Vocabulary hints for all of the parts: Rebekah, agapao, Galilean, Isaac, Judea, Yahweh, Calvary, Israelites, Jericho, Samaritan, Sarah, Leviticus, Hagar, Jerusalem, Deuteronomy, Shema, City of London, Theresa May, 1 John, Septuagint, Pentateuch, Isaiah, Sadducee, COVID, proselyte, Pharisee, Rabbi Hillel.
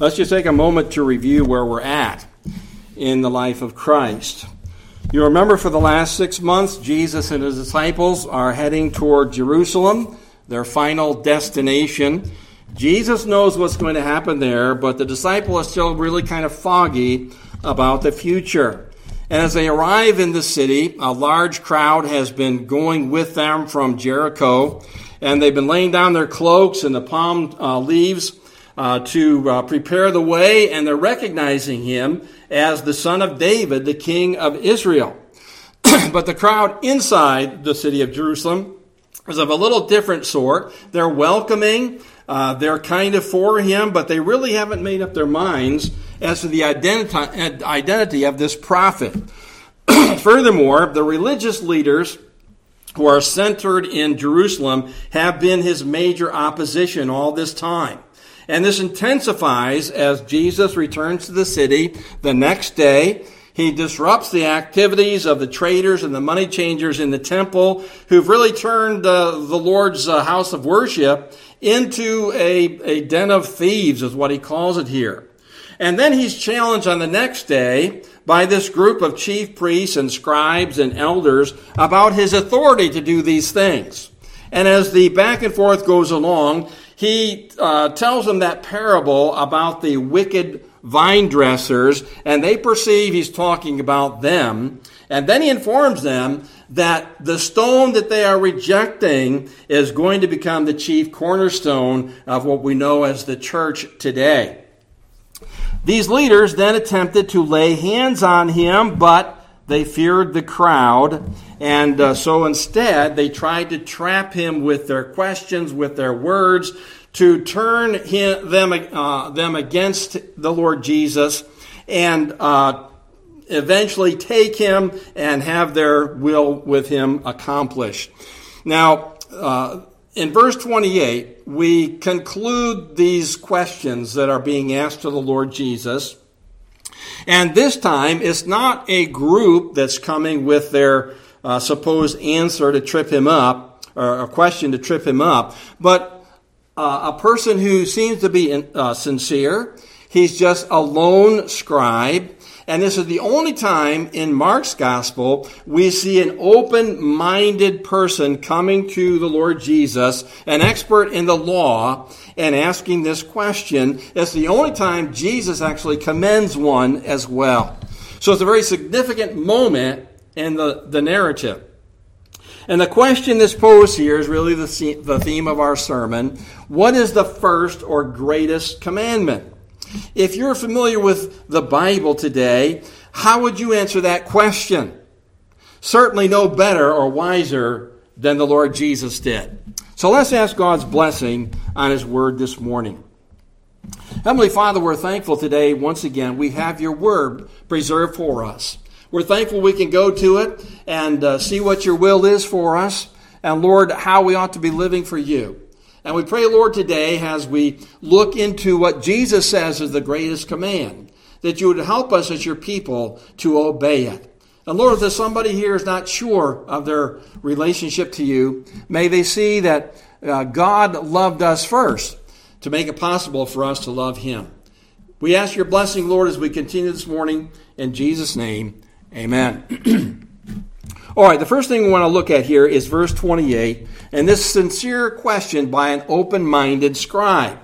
Let's just take a moment to review where we're at in the life of Christ. You remember for the last 6 months, Jesus and his disciples are heading toward Jerusalem, their final destination. Jesus knows what's going to happen there, but the disciple is still really kind of foggy about the future. And as they arrive in the city, a large crowd has been going with them from Jericho, and they've been laying down their cloaks and the palm leaves to prepare the way, and they're recognizing him as the son of David, the king of Israel. But the crowd inside the city of Jerusalem is of a little different sort. They're welcoming, they're kind of for him, but they really haven't made up their minds as to the identity of this prophet. Furthermore, the religious leaders who are centered in Jerusalem have been his major opposition all this time. And this intensifies as Jesus returns to the city the next day. He disrupts the activities of the traders and the money changers in the temple, who've really turned the Lord's house of worship into a den of thieves, is what he calls it here. And then he's challenged on the next day by this group of chief priests and scribes and elders about his authority to do these things. And as the back and forth goes along, he tells them that parable about the wicked vine dressers, and they perceive he's talking about them. And then he informs them that the stone that they are rejecting is going to become the chief cornerstone of what we know as the church today. These leaders then attempted to lay hands on him, but they feared the crowd, and so instead they tried to trap him with their questions, with their words, to turn them against the Lord Jesus, and eventually take him and have their will with him accomplished. Now, in verse 28, we conclude these questions that are being asked to the Lord Jesus. And this time, it's not a group that's coming with their supposed answer to trip him up, or a question to trip him up, but a person who seems to be sincere. He's just a lone scribe. And this is the only time in Mark's gospel we see an open-minded person coming to the Lord Jesus, an expert in the law, and asking this question. It's the only time Jesus actually commends one as well. So it's a very significant moment in the narrative. And the question that's posed here is really the theme of our sermon. What is the first or greatest commandment? If you're familiar with the Bible today, how would you answer that question? Certainly no better or wiser than the Lord Jesus did. So let's ask God's blessing on his word this morning. Heavenly Father, we're thankful today, once again, we have your word preserved for us. We're thankful we can go to it and see what your will is for us, and Lord, how we ought to be living for you. And we pray, Lord, today as we look into what Jesus says is the greatest command, that you would help us as your people to obey it. And Lord, if there's somebody here is not sure of their relationship to you, may they see that God loved us first to make it possible for us to love him. We ask your blessing, Lord, as we continue this morning. In Jesus' name, amen. All right, the first thing we want to look at here is verse 28, and this sincere question by an open-minded scribe.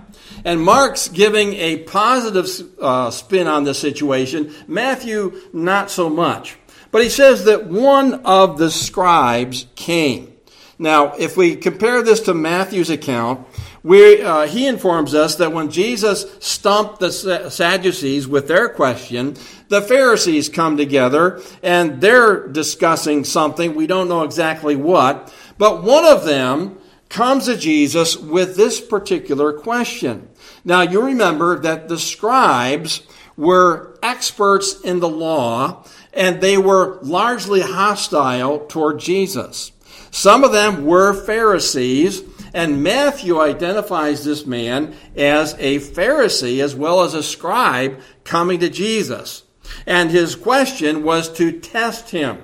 And Mark's giving a positive spin on this situation. Matthew, not so much. But he says that one of the scribes came. Now, if we compare this to Matthew's account, he informs us that when Jesus stumped the Sadducees with their question, the Pharisees come together and they're discussing something. We don't know exactly what, but one of them comes to Jesus with this particular question. Now, you remember that the scribes were experts in the law, and they were largely hostile toward Jesus. Some of them were Pharisees, and Matthew identifies this man as a Pharisee as well as a scribe coming to Jesus. And his question was to test him.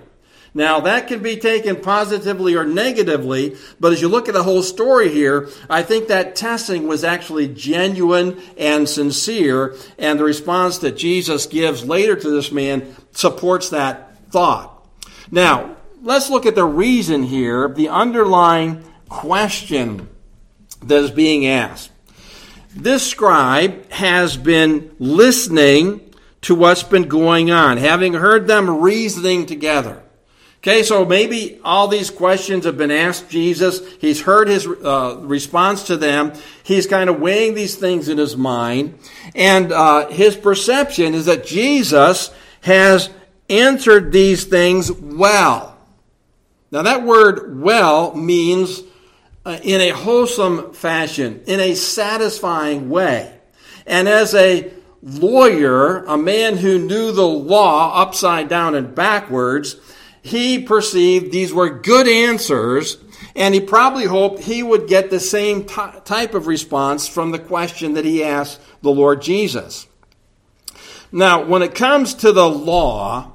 Now, that can be taken positively or negatively, but as you look at the whole story here, I think that testing was actually genuine and sincere, and the response that Jesus gives later to this man supports that thought. Now, let's look at the reason here, the underlying question that is being asked. This scribe has been listening to what's been going on, having heard them reasoning together. Okay, so maybe all these questions have been asked Jesus. He's heard his response to them. He's kind of weighing these things in his mind. And his perception is that Jesus has answered these things well. Now that word well means in a wholesome fashion, in a satisfying way. And as a lawyer, a man who knew the law upside down and backwards, he perceived these were good answers, and he probably hoped he would get the same type of response from the question that he asked the Lord Jesus. Now, when it comes to the law,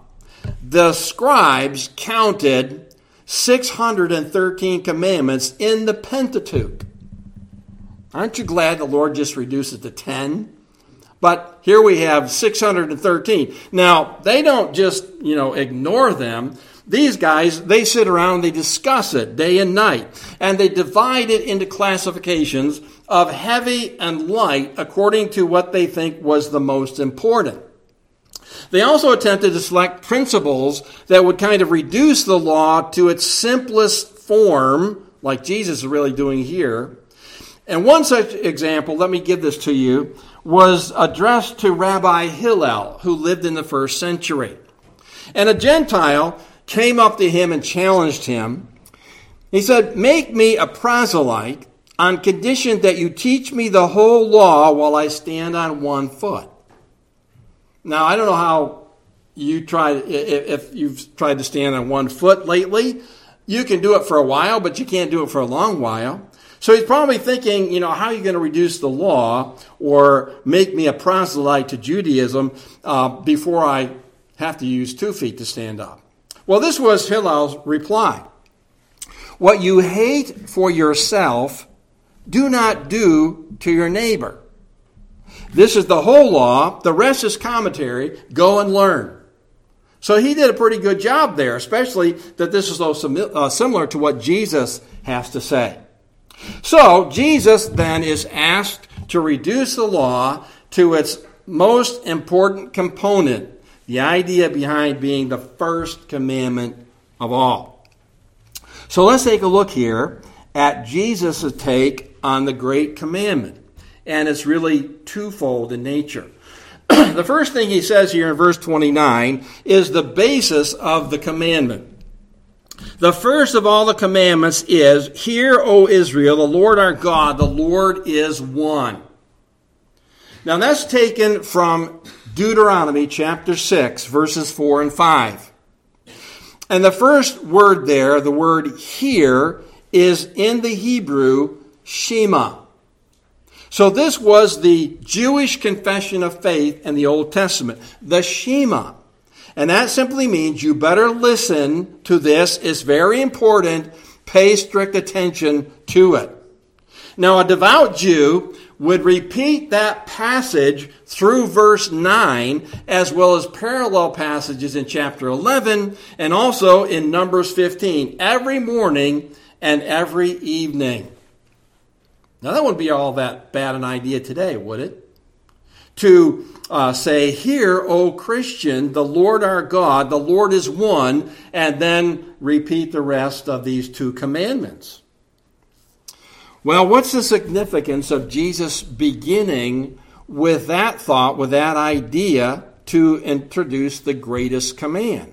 the scribes counted 613 commandments in the Pentateuch. Aren't you glad the Lord just reduced it to 10? But here we have 613. Now, they don't just, ignore them. These guys, they sit around and they discuss it day and night. And they divide it into classifications of heavy and light according to what they think was the most important. They also attempted to select principles that would kind of reduce the law to its simplest form, like Jesus is really doing here. And one such example, let me give this to you, was addressed to Rabbi Hillel, who lived in the 1st century. And a Gentile came up to him and challenged him. He said, "Make me a proselyte on condition that you teach me the whole law while I stand on one foot." Now, I don't know how you if you've tried to stand on one foot lately. You can do it for a while, but you can't do it for a long while. So he's probably thinking, how are you going to reduce the law or make me a proselyte to Judaism before I have to use 2 feet to stand up? Well, this was Hillel's reply. "What you hate for yourself, do not do to your neighbor. This is the whole law. The rest is commentary. Go and learn." So he did a pretty good job there, especially that this is so similar to what Jesus has to say. So Jesus then is asked to reduce the law to its most important component, the idea behind being the first commandment of all. So let's take a look here at Jesus' take on the great commandment. And it's really twofold in nature. The first thing he says here in verse 29 is the basis of the commandment. "The first of all the commandments is, Hear, O Israel, the Lord our God, the Lord is one." Now that's taken from Deuteronomy chapter 6, verses 4 and 5. And the first word there, the word hear, is in the Hebrew, Shema. So this was the Jewish confession of faith in the Old Testament, the Shema. And that simply means you better listen to this. It's very important. Pay strict attention to it. Now, a devout Jew would repeat that passage through verse 9, as well as parallel passages in chapter 11, and also in Numbers 15, every morning and every evening. Now, that wouldn't be all that bad an idea today, would it? To say, "Hear, O Christian, the Lord our God, the Lord is one," and then repeat the rest of these two commandments. Well, what's the significance of Jesus beginning with that thought, with that idea, to introduce the greatest command?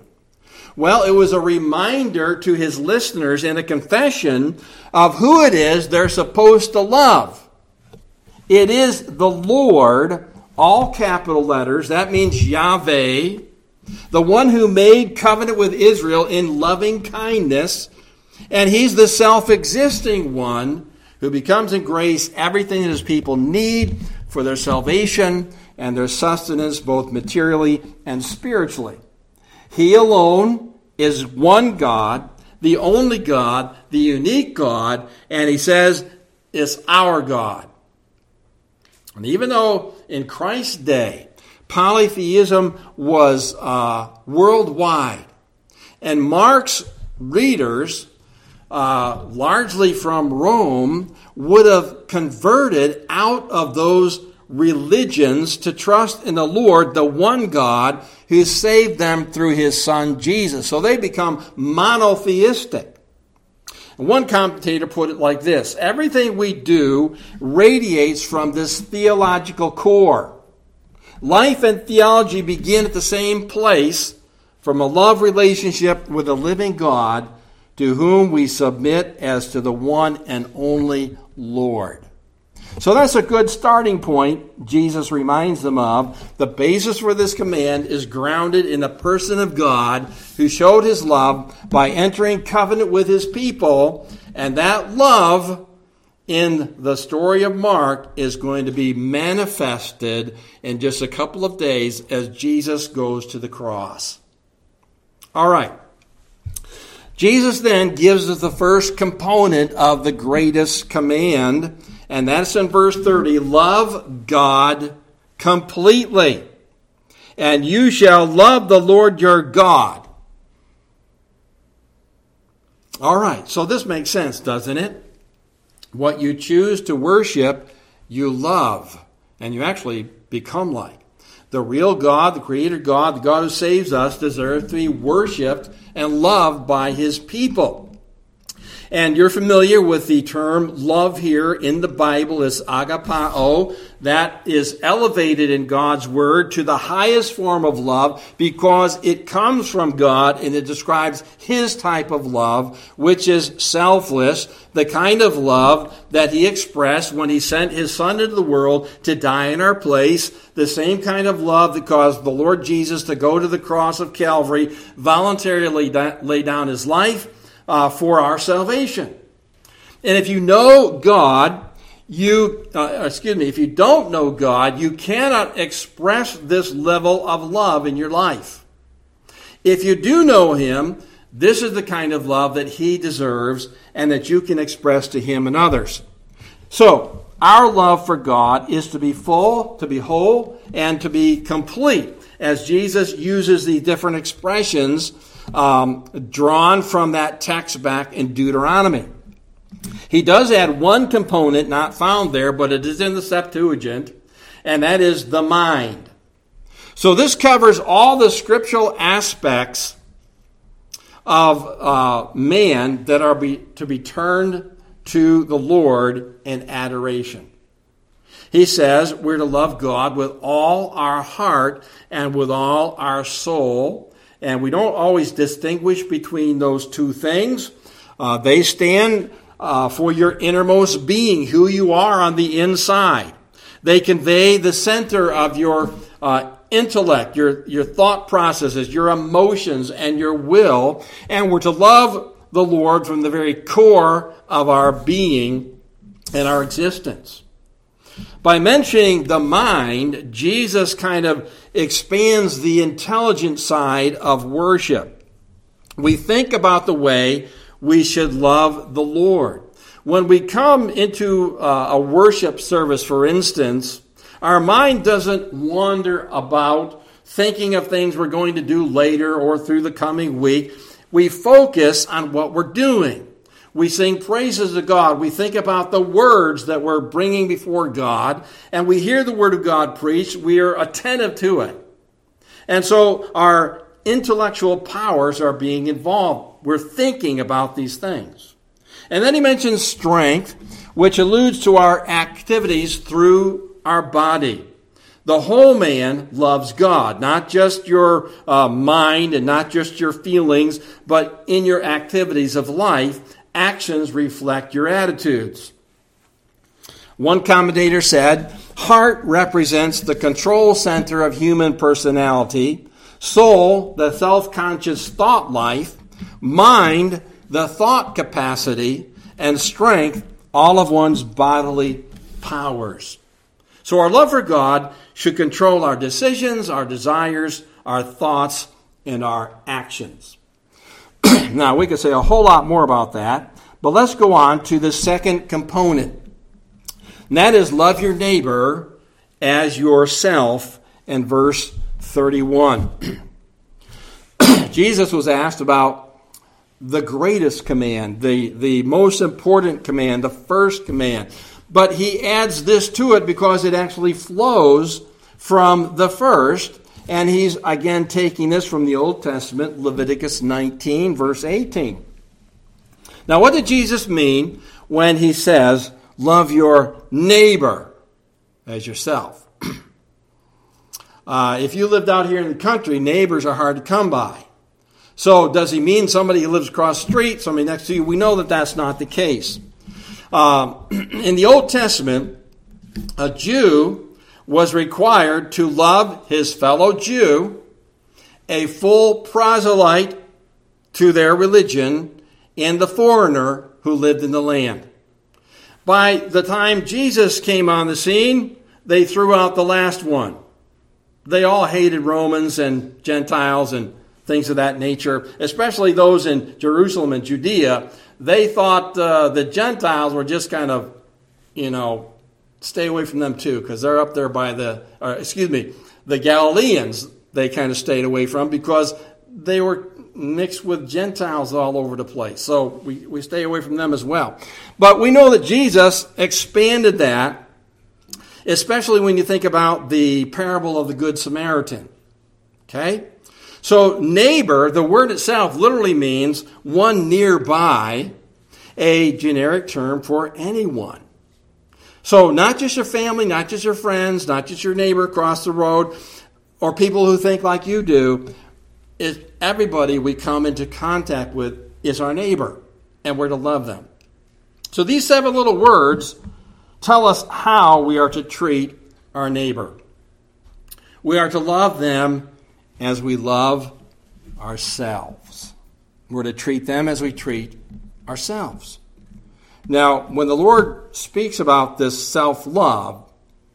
Well, it was a reminder to his listeners and a confession of who it is they're supposed to love. It is the Lord, all capital letters, that means Yahweh, the one who made covenant with Israel in loving kindness, and he's the self-existing one who becomes in grace everything that his people need for their salvation and their sustenance, both materially and spiritually. He alone is one God, the only God, the unique God, and he says it's our God. And even though in Christ's day polytheism was worldwide, and Mark's readers, largely from Rome, would have converted out of those religions to trust in the Lord, the one God who saved them through his son Jesus. So they become monotheistic. And one commentator put it like this: everything we do radiates from this theological core. Life and theology begin at the same place, from a love relationship with a living God to whom we submit as to the one and only Lord. So that's a good starting point, Jesus reminds them of. The basis for this command is grounded in the person of God who showed his love by entering covenant with his people. And that love in the story of Mark is going to be manifested in just a couple of days as Jesus goes to the cross. All right. Jesus then gives us the first component of the greatest command, and that's in verse 30. Love God completely. And you shall love the Lord your God. All right, so this makes sense, doesn't it? What you choose to worship, you love, and you actually become like. The real God, the Creator God, the God who saves us, deserves to be worshipped and loved by his people. And you're familiar with the term love here in the Bible is agapao. That is elevated in God's word to the highest form of love because it comes from God and it describes his type of love, which is selfless, the kind of love that he expressed when he sent his son into the world to die in our place, the same kind of love that caused the Lord Jesus to go to the cross of Calvary, voluntarily lay down his life for our salvation. And if you know God, if you don't know God, you cannot express this level of love in your life. If you do know him, this is the kind of love that he deserves and that you can express to him and others. So, our love for God is to be full, to be whole, and to be complete, as Jesus uses the different expressions drawn from that text back in Deuteronomy. He does add one component not found there, but it is in the Septuagint, and that is the mind. So this covers all the scriptural aspects of man that are to be turned to the Lord in adoration. He says we're to love God with all our heart and with all our soul. And we don't always distinguish between those two things. They stand for your innermost being, who you are on the inside. They convey the center of your intellect, your thought processes, your emotions, and your will. And we're to love the Lord from the very core of our being and our existence. By mentioning the mind, Jesus kind of expands the intelligent side of worship. We think about the way we should love the Lord. When we come into a worship service, for instance, our mind doesn't wander about thinking of things we're going to do later or through the coming week. We focus on what we're doing. We sing praises to God. We think about the words that we're bringing before God, and we hear the word of God preached. We are attentive to it. And so our intellectual powers are being involved. We're thinking about these things. And then he mentions strength, which alludes to our activities through our body. The whole man loves God, not just your mind and not just your feelings, but in your activities of life. Actions reflect your attitudes. One commentator said, heart represents the control center of human personality, soul, the self-conscious thought life, mind, the thought capacity, and strength, all of one's bodily powers. So our love for God should control our decisions, our desires, our thoughts, and our actions. Now, we could say a whole lot more about that, but let's go on to the second component. And that is love your neighbor as yourself in verse 31. Jesus was asked about the greatest command, the most important command, the first command. But he adds this to it because it actually flows from the first. And he's, again, taking this from the Old Testament, Leviticus 19, verse 18. Now, what did Jesus mean when he says, love your neighbor as yourself? If you lived out here in the country, neighbors are hard to come by. So does he mean somebody who lives across the street, somebody next to you? We know that that's not the case. In the Old Testament, a Jew was required to love his fellow Jew, a full proselyte to their religion, and the foreigner who lived in the land. By the time Jesus came on the scene, they threw out the last one. They all hated Romans and Gentiles and things of that nature, especially those in Jerusalem and Judea. They thought the Gentiles were just kind of, stay away from them too, because they're up there the Galileans they kind of stayed away from because they were mixed with Gentiles all over the place. So we stay away from them as well. But we know that Jesus expanded that, especially when you think about the parable of the Good Samaritan. Okay? So neighbor, the word itself literally means one nearby, a generic term for anyone. So not just your family, not just your friends, not just your neighbor across the road, or people who think like you do. Everybody we come into contact with is our neighbor, and we're to love them. So these 7 little words tell us how we are to treat our neighbor. We are to love them as we love ourselves. We're to treat them as we treat ourselves. Now, when the Lord speaks about this self-love,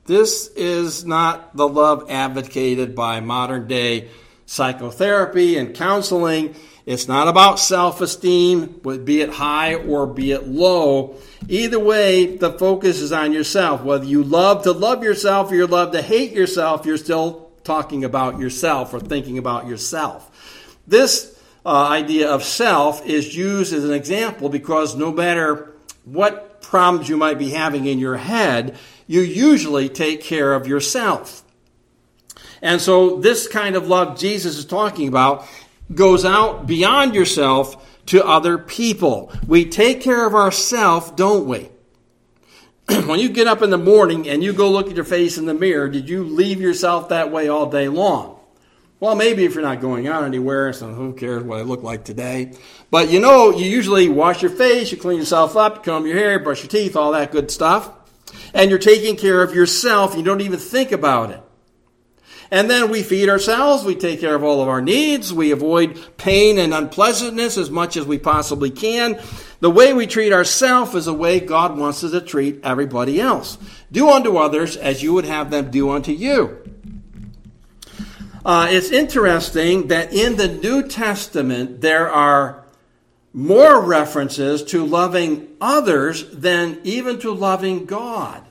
this is not the love advocated by modern-day psychotherapy and counseling. It's not about self-esteem, be it high or be it low. Either way, the focus is on yourself. Whether you love to love yourself or you love to hate yourself, you're still talking about yourself or thinking about yourself. This idea of self is used as an example because no matter what problems you might be having in your head, you usually take care of yourself. And so this kind of love Jesus is talking about goes out beyond yourself to other people. We take care of ourselves, don't we? When you get up in the morning and you go look at your face in the mirror, did you leave yourself that way all day long? Well, maybe if you're not going out anywhere, so who cares what I look like today? But you usually wash your face, you clean yourself up, comb your hair, brush your teeth, all that good stuff. And you're taking care of yourself. You don't even think about it. And then we feed ourselves, we take care of all of our needs, we avoid pain and unpleasantness as much as we possibly can. The way we treat ourselves is the way God wants us to treat everybody else. Do unto others as you would have them do unto you. It's interesting that in the New Testament, there are more references to loving others than even to loving God.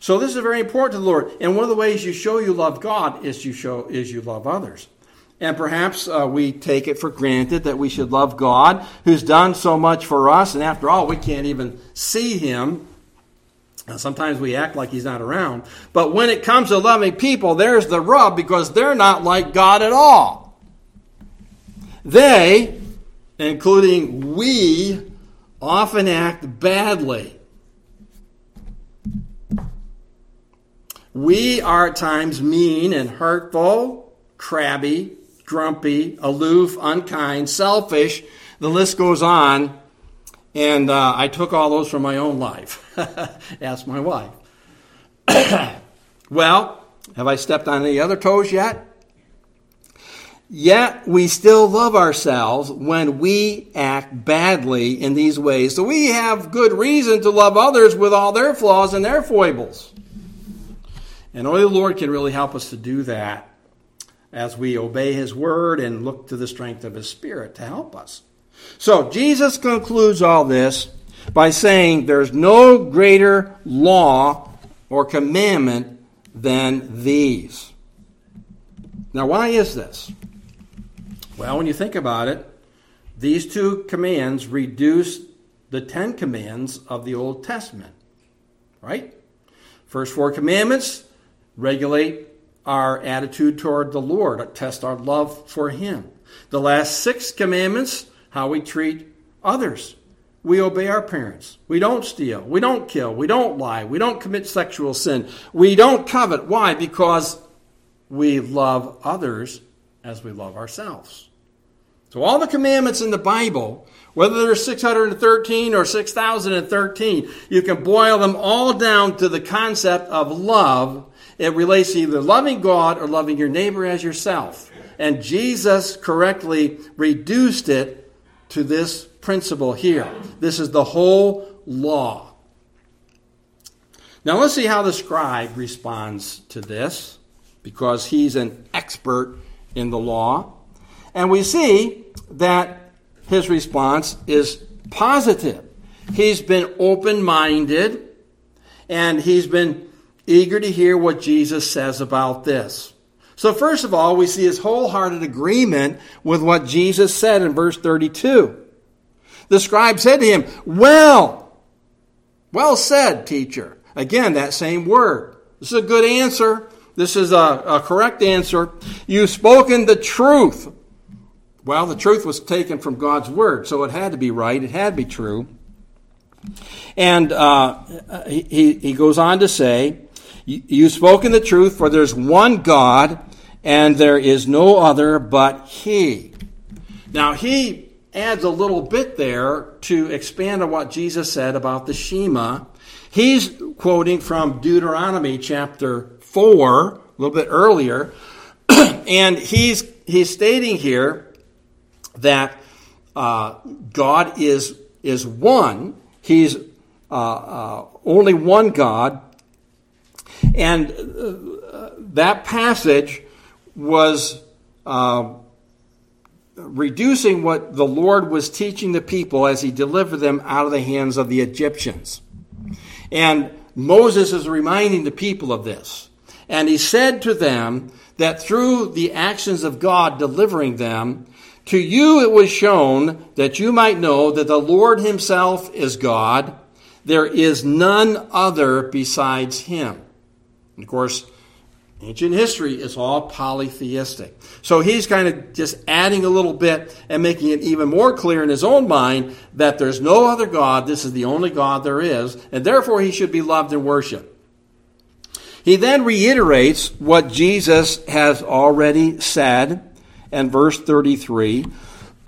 So this is very important to the Lord. And one of the ways you show you love God is you love others. And perhaps we take it for granted that we should love God, who's done so much for us. And after all, we can't even see him. Sometimes we act like he's not around. But when it comes to loving people, there's the rub, because they're not like God at all. They, including we, often act badly. We are at times mean and hurtful, crabby, grumpy, aloof, unkind, selfish. The list goes on. And I took all those from my own life. Ask my wife. Well, have I stepped on any other toes yet? Yet we still love ourselves when we act badly in these ways. So we have good reason to love others with all their flaws and their foibles. And only the Lord can really help us to do that. as we obey his word and look to the strength of his Spirit to help us. So Jesus concludes all this by saying there's no greater law or commandment than these. Now, why is this? Well, when you think about it, these two commands reduce the 10 commands of the Old Testament, right? First four commandments regulate our attitude toward the Lord, test our love for him. The last 6 commandments, how we treat others. We obey our parents. We don't steal. We don't kill. We don't lie. We don't commit sexual sin. We don't covet. Why? Because we love others as we love ourselves. So all the commandments in the Bible, whether they're 613 or 6,013, you can boil them all down to the concept of love. It relates to either loving God or loving your neighbor as yourself. And Jesus correctly reduced it to this principle here. This is the whole law. Now let's see how the scribe responds to this, because he's an expert in the law. And we see that his response is positive. He's been open-minded, and he's been eager to hear what Jesus says about this. So first of all, we see his wholehearted agreement with what Jesus said in verse 32. The scribe said to him, well said, teacher. Again, that same word. This is a good answer. This is a correct answer. You've spoken the truth. Well, the truth was taken from God's word, so it had to be right. It had to be true. And he goes on to say, you've spoken the truth, for there's one God, and there is no other but he. Now, he adds a little bit there to expand on what Jesus said about the Shema. He's quoting from Deuteronomy chapter 4, a little bit earlier, and he's stating here that God is one. He's only one God, and that passage was reducing what the Lord was teaching the people as he delivered them out of the hands of the Egyptians. And Moses is reminding the people of this. And he said to them that through the actions of God delivering them, to you it was shown that you might know that the Lord himself is God. There is none other besides him. And of course, ancient history is all polytheistic. So he's kind of just adding a little bit and making it even more clear in his own mind that there's no other God. This is the only God there is, and therefore he should be loved and worshiped. He then reiterates what Jesus has already said in verse 33,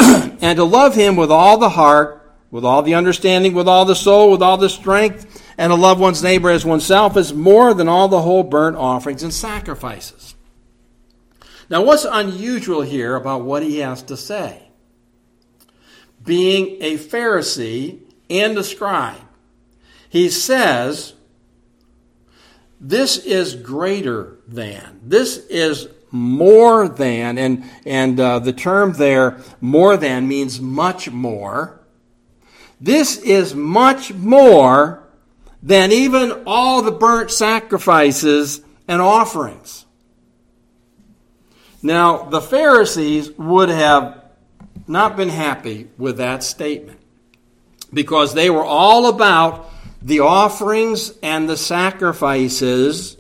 and to love him with all the heart, with all the understanding, with all the soul, with all the strength, and to love one's neighbor as oneself is more than all the whole burnt offerings and sacrifices. Now, what's unusual here about what he has to say? Being a Pharisee and a scribe, he says, this is greater than, this is more than, and the term there, more than, means much more. This is much more than even all the burnt sacrifices and offerings. Now, the Pharisees would have not been happy with that statement, because they were all about the offerings and the sacrifices,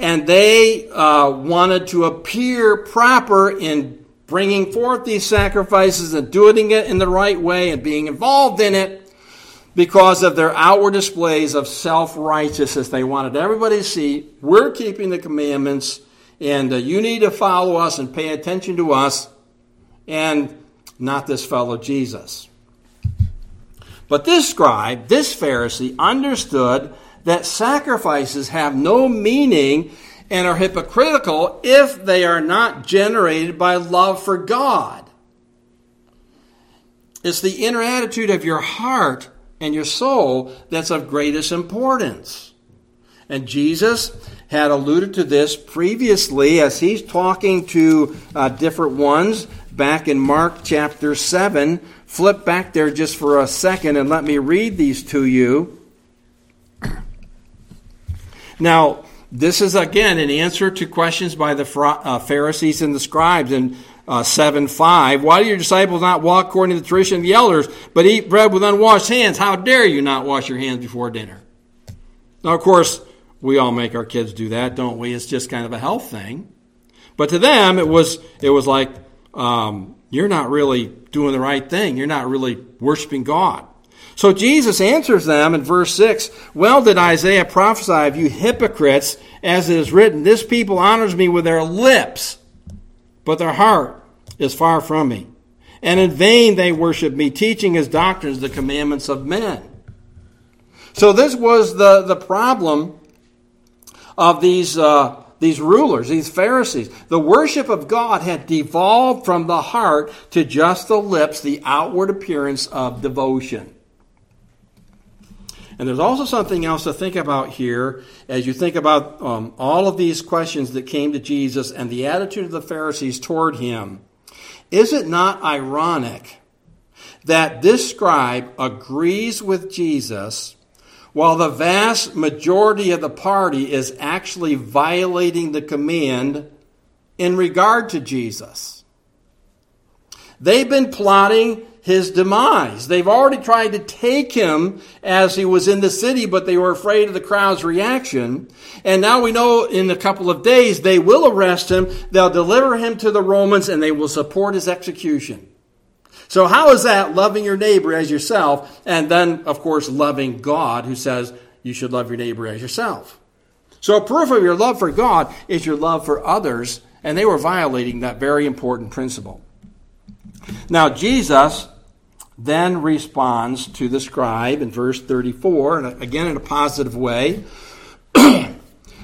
and they wanted to appear proper in bringing forth these sacrifices and doing it in the right way and being involved in it, because of their outward displays of self-righteousness. They wanted everybody to see, we're keeping the commandments, and you need to follow us and pay attention to us, and not this fellow Jesus. But this scribe, this Pharisee, understood that sacrifices have no meaning and are hypocritical if they are not generated by love for God. It's the inner attitude of your heart and your soul that's of greatest importance. And Jesus had alluded to this previously as he's talking to different ones back in Mark chapter 7. Flip back there just for a second and let me read these to you. Now, this is again an answer to questions by the Pharisees and the scribes in 7:5. Why do your disciples not walk according to the tradition of the elders, but eat bread with unwashed hands? How dare you not wash your hands before dinner? Now, of course, we all make our kids do that, don't we? It's just kind of a health thing. But to them, it was like, you're not really doing the right thing. You're not really worshiping God. So Jesus answers them in verse 6, well did Isaiah prophesy of you hypocrites, as it is written, this people honors me with their lips, but their heart is far from me. And in vain they worship me, teaching as doctrines the commandments of men. So this was the problem of these rulers, these Pharisees. The worship of God had devolved from the heart to just the lips, the outward appearance of devotion. And there's also something else to think about here as you think about all of these questions that came to Jesus and the attitude of the Pharisees toward him. Is it not ironic that this scribe agrees with Jesus while the vast majority of the party is actually violating the command in regard to Jesus? They've been plotting his demise. They've already tried to take him as he was in the city, but they were afraid of the crowd's reaction. And now we know in a couple of days they will arrest him, they'll deliver him to the Romans, and they will support his execution. So how is that loving your neighbor as yourself? And then, of course, loving God, who says you should love your neighbor as yourself. So proof of your love for God is your love for others, and they were violating that very important principle. Now, Jesus then responds to the scribe in verse 34, and again in a positive way.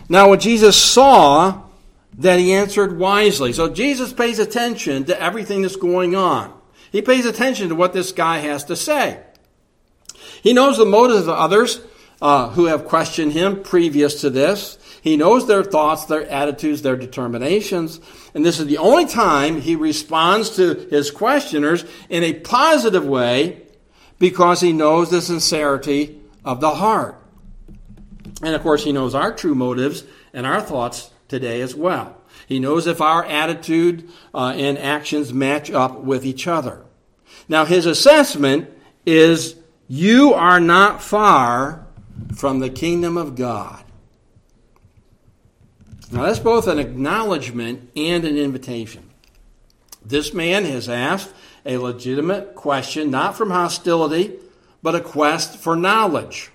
Now, when Jesus saw that he answered wisely. So Jesus pays attention to everything that's going on. He pays attention to what this guy has to say. He knows the motives of others who have questioned him previous to this. He knows their thoughts, their attitudes, their determinations. And this is the only time he responds to his questioners in a positive way, because he knows the sincerity of the heart. And of course, he knows our true motives and our thoughts today as well. He knows if our attitude and actions match up with each other. Now, his assessment is, you are not far from the kingdom of God. Now, that's both an acknowledgement and an invitation. This man has asked a legitimate question, not from hostility, but a quest for knowledge.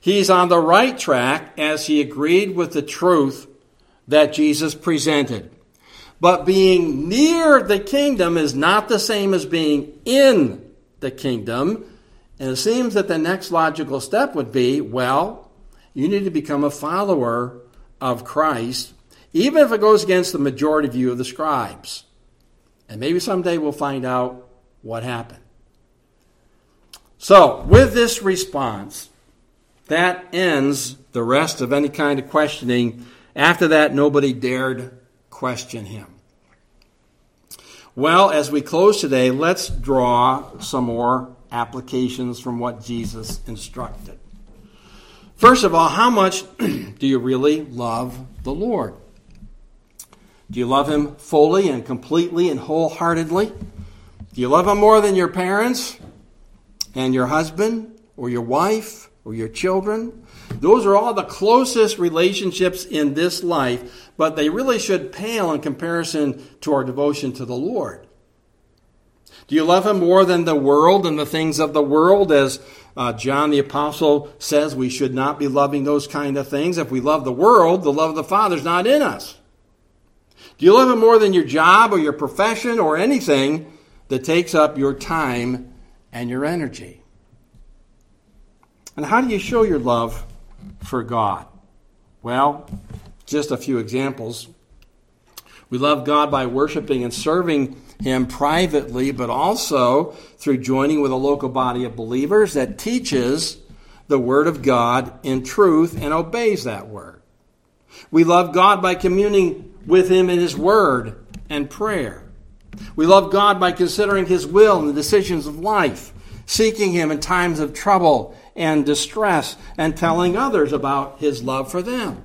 He's on the right track as he agreed with the truth that Jesus presented. But being near the kingdom is not the same as being in the kingdom. And it seems that the next logical step would be, well, you need to become a follower of Christ, even if it goes against the majority view of the scribes. And maybe someday we'll find out what happened. So, with this response, that ends the rest of any kind of questioning. After that, nobody dared question him. Well, as we close today, let's draw some more applications from what Jesus instructed. First of all, how much do you really love the Lord? Do you love him fully and completely and wholeheartedly? Do you love him more than your parents and your husband or your wife or your children? Those are all the closest relationships in this life, but they really should pale in comparison to our devotion to the Lord. Do you love him more than the world and the things of the world? As John the Apostle says, we should not be loving those kind of things. If we love the world, the love of the Father is not in us. Do you love him more than your job or your profession or anything that takes up your time and your energy? And how do you show your love for God? Well, just a few examples. We love God by worshiping and serving him privately, but also through joining with a local body of believers that teaches the word of God in truth and obeys that word. We love God by communing with him in his word and prayer. We love God by considering his will and the decisions of life, seeking him in times of trouble and distress, and telling others about his love for them.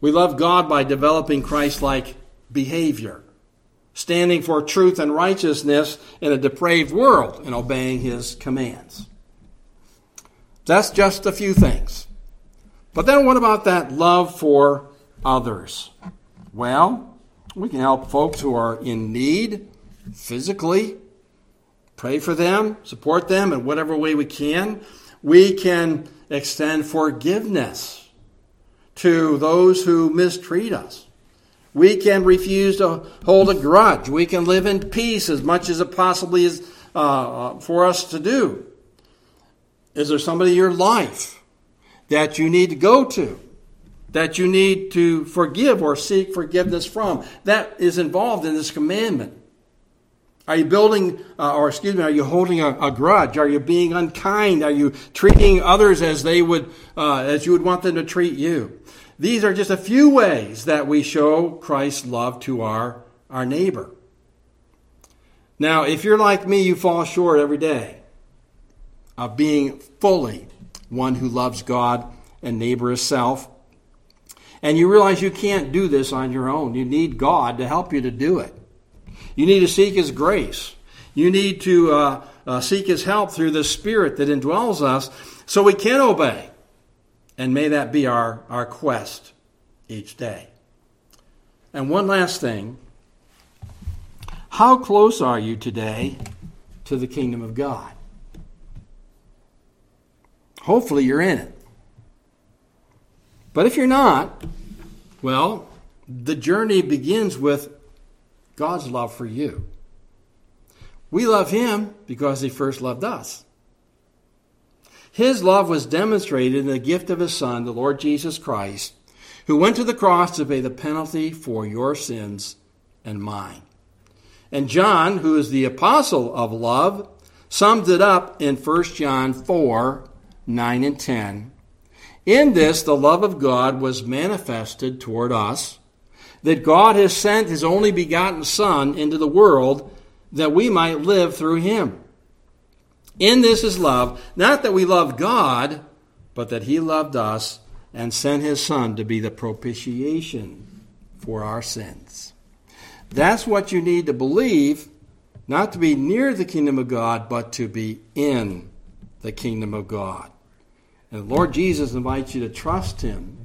We love God by developing Christ-like behavior, standing for truth and righteousness in a depraved world, and obeying his commands. That's just a few things. But then what about that love for others? Well, we can help folks who are in need physically, pray for them, support them in whatever way we can. We can extend forgiveness to those who mistreat us. We can refuse to hold a grudge. We can live in peace as much as it possibly is for us to do. Is there somebody in your life that you need to go to, that you need to forgive or seek forgiveness from? That is involved in this commandment. Are you holding a grudge? Are you being unkind? Are you treating others as you would want them to treat you? These are just a few ways that we show Christ's love to our neighbor. Now, if you're like me, you fall short every day of being fully one who loves God and neighbor as self. And you realize you can't do this on your own. You need God to help you to do it. You need to seek his grace. You need to seek his help through the Spirit that indwells us so we can obey. And may that be our quest each day. And one last thing. How close are you today to the kingdom of God? Hopefully you're in it. But if you're not, well, the journey begins with God's love for you. We love him because he first loved us. His love was demonstrated in the gift of his Son, the Lord Jesus Christ, who went to the cross to pay the penalty for your sins and mine. And John, who is the apostle of love, sums it up in 1 John 4, 9 and 10. In this, the love of God was manifested toward us, that God has sent his only begotten Son into the world that we might live through him. In this is love, not that we love God, but that he loved us and sent his Son to be the propitiation for our sins. That's what you need to believe, not to be near the kingdom of God, but to be in the kingdom of God. And the Lord Jesus invites you to trust him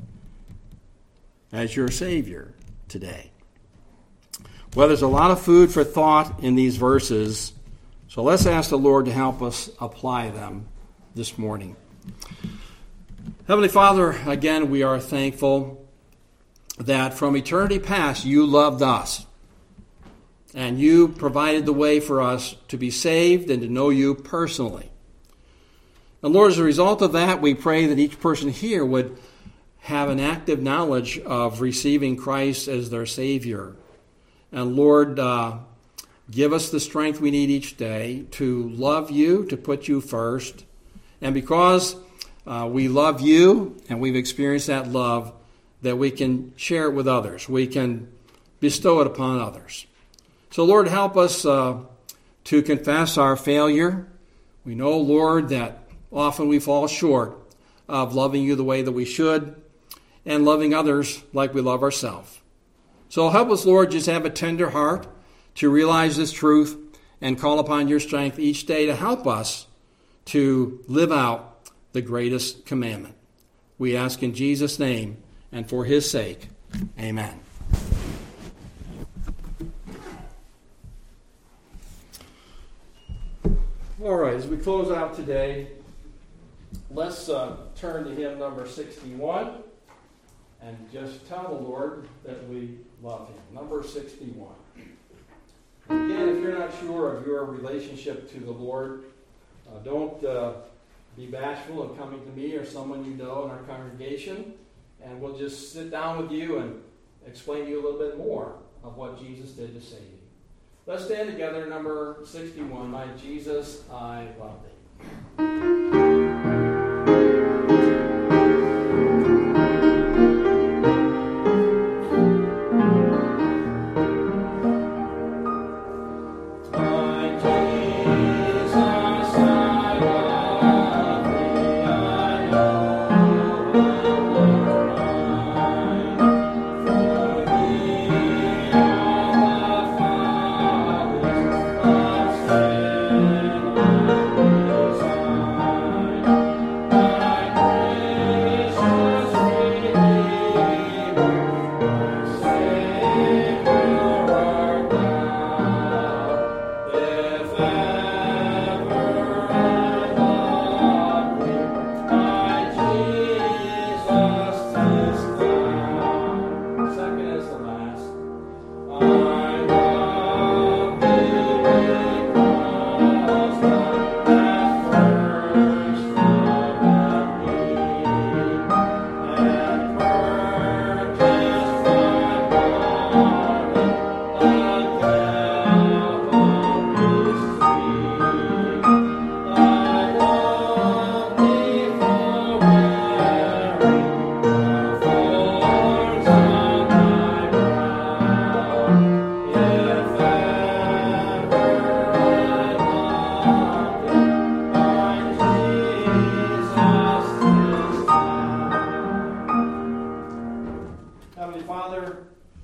as your Savior today. Well, there's a lot of food for thought in these verses, so let's ask the Lord to help us apply them this morning. Heavenly Father, again, we are thankful that from eternity past you loved us, and you provided the way for us to be saved and to know you personally. And Lord, as a result of that, we pray that each person here would have an active knowledge of receiving Christ as their Savior. And Lord, give us the strength we need each day to love you, to put you first. And because we love you and we've experienced that love, that we can share it with others. We can bestow it upon others. So Lord, help us to confess our failure. We know, Lord, that often we fall short of loving you the way that we should and loving others like we love ourselves. So help us, Lord, just have a tender heart to realize this truth and call upon your strength each day to help us to live out the greatest commandment. We ask in Jesus' name and for his sake. Amen. All right, as we close out today, let's turn to hymn number 61 and just tell the Lord that we love him. Number 61. Again, if you're not sure of your relationship to the Lord, don't be bashful of coming to me or someone you know in our congregation, and we'll just sit down with you and explain to you a little bit more of what Jesus did to save you. Let's stand together, number 61, My Jesus, I Love Thee.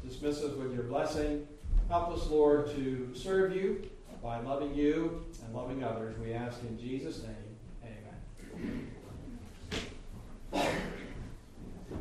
dismiss us with your blessing. Help us, Lord, to serve you by loving you and loving others. We ask in Jesus' name, amen. Yes. COVID,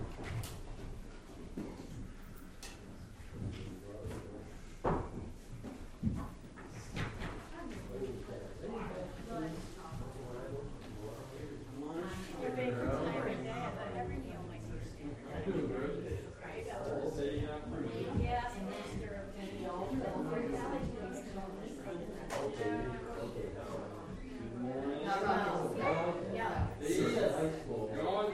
well, a lot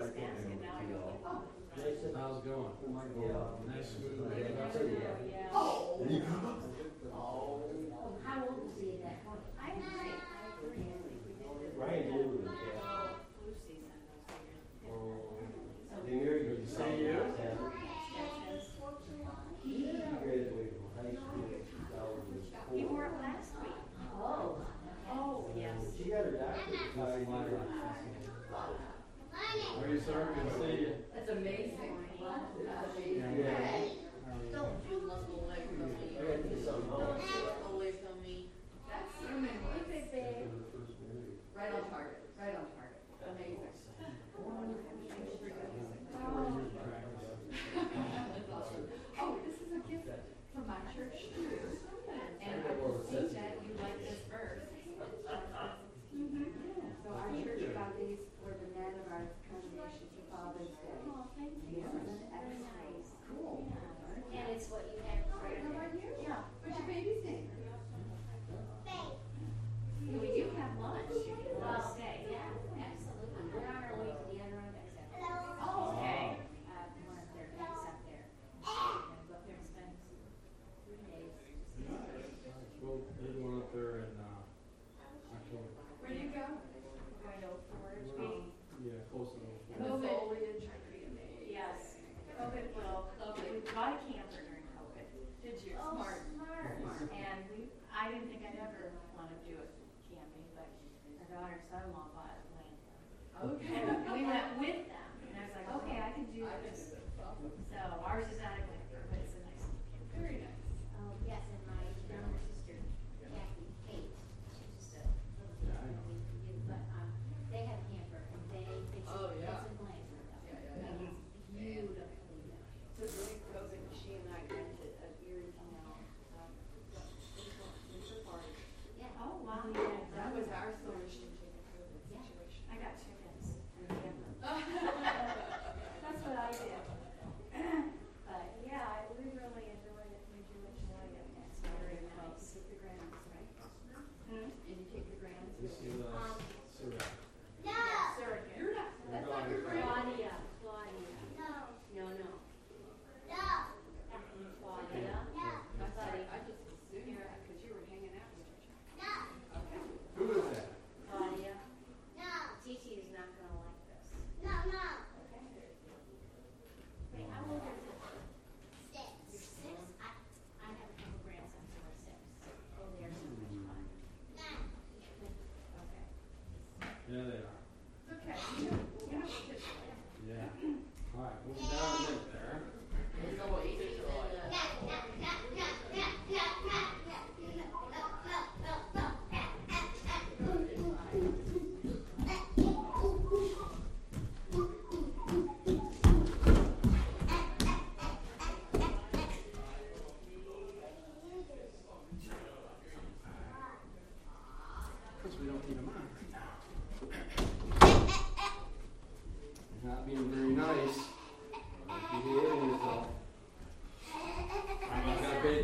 of camps are during COVID.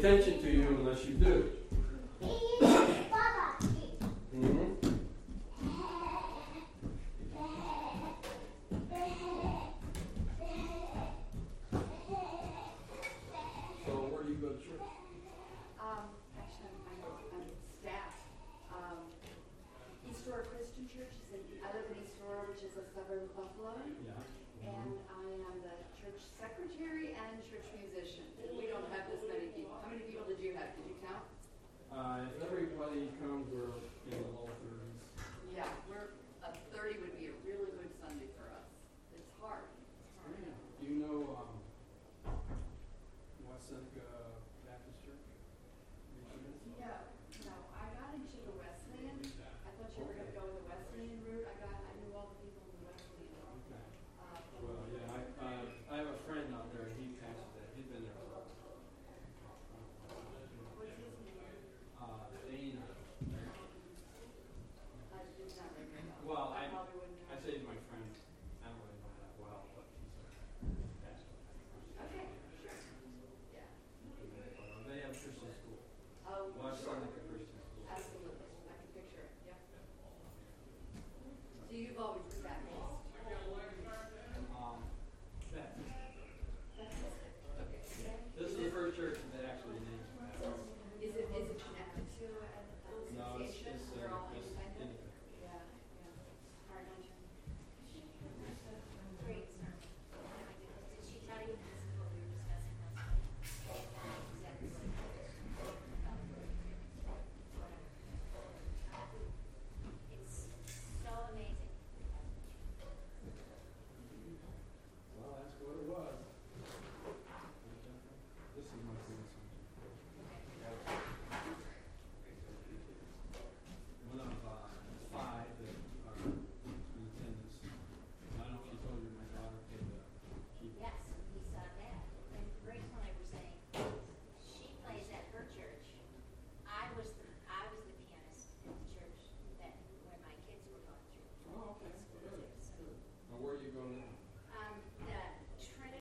attention to you unless you do. Everybody comes, we're in the low 30s. Yeah, 30 would be a really good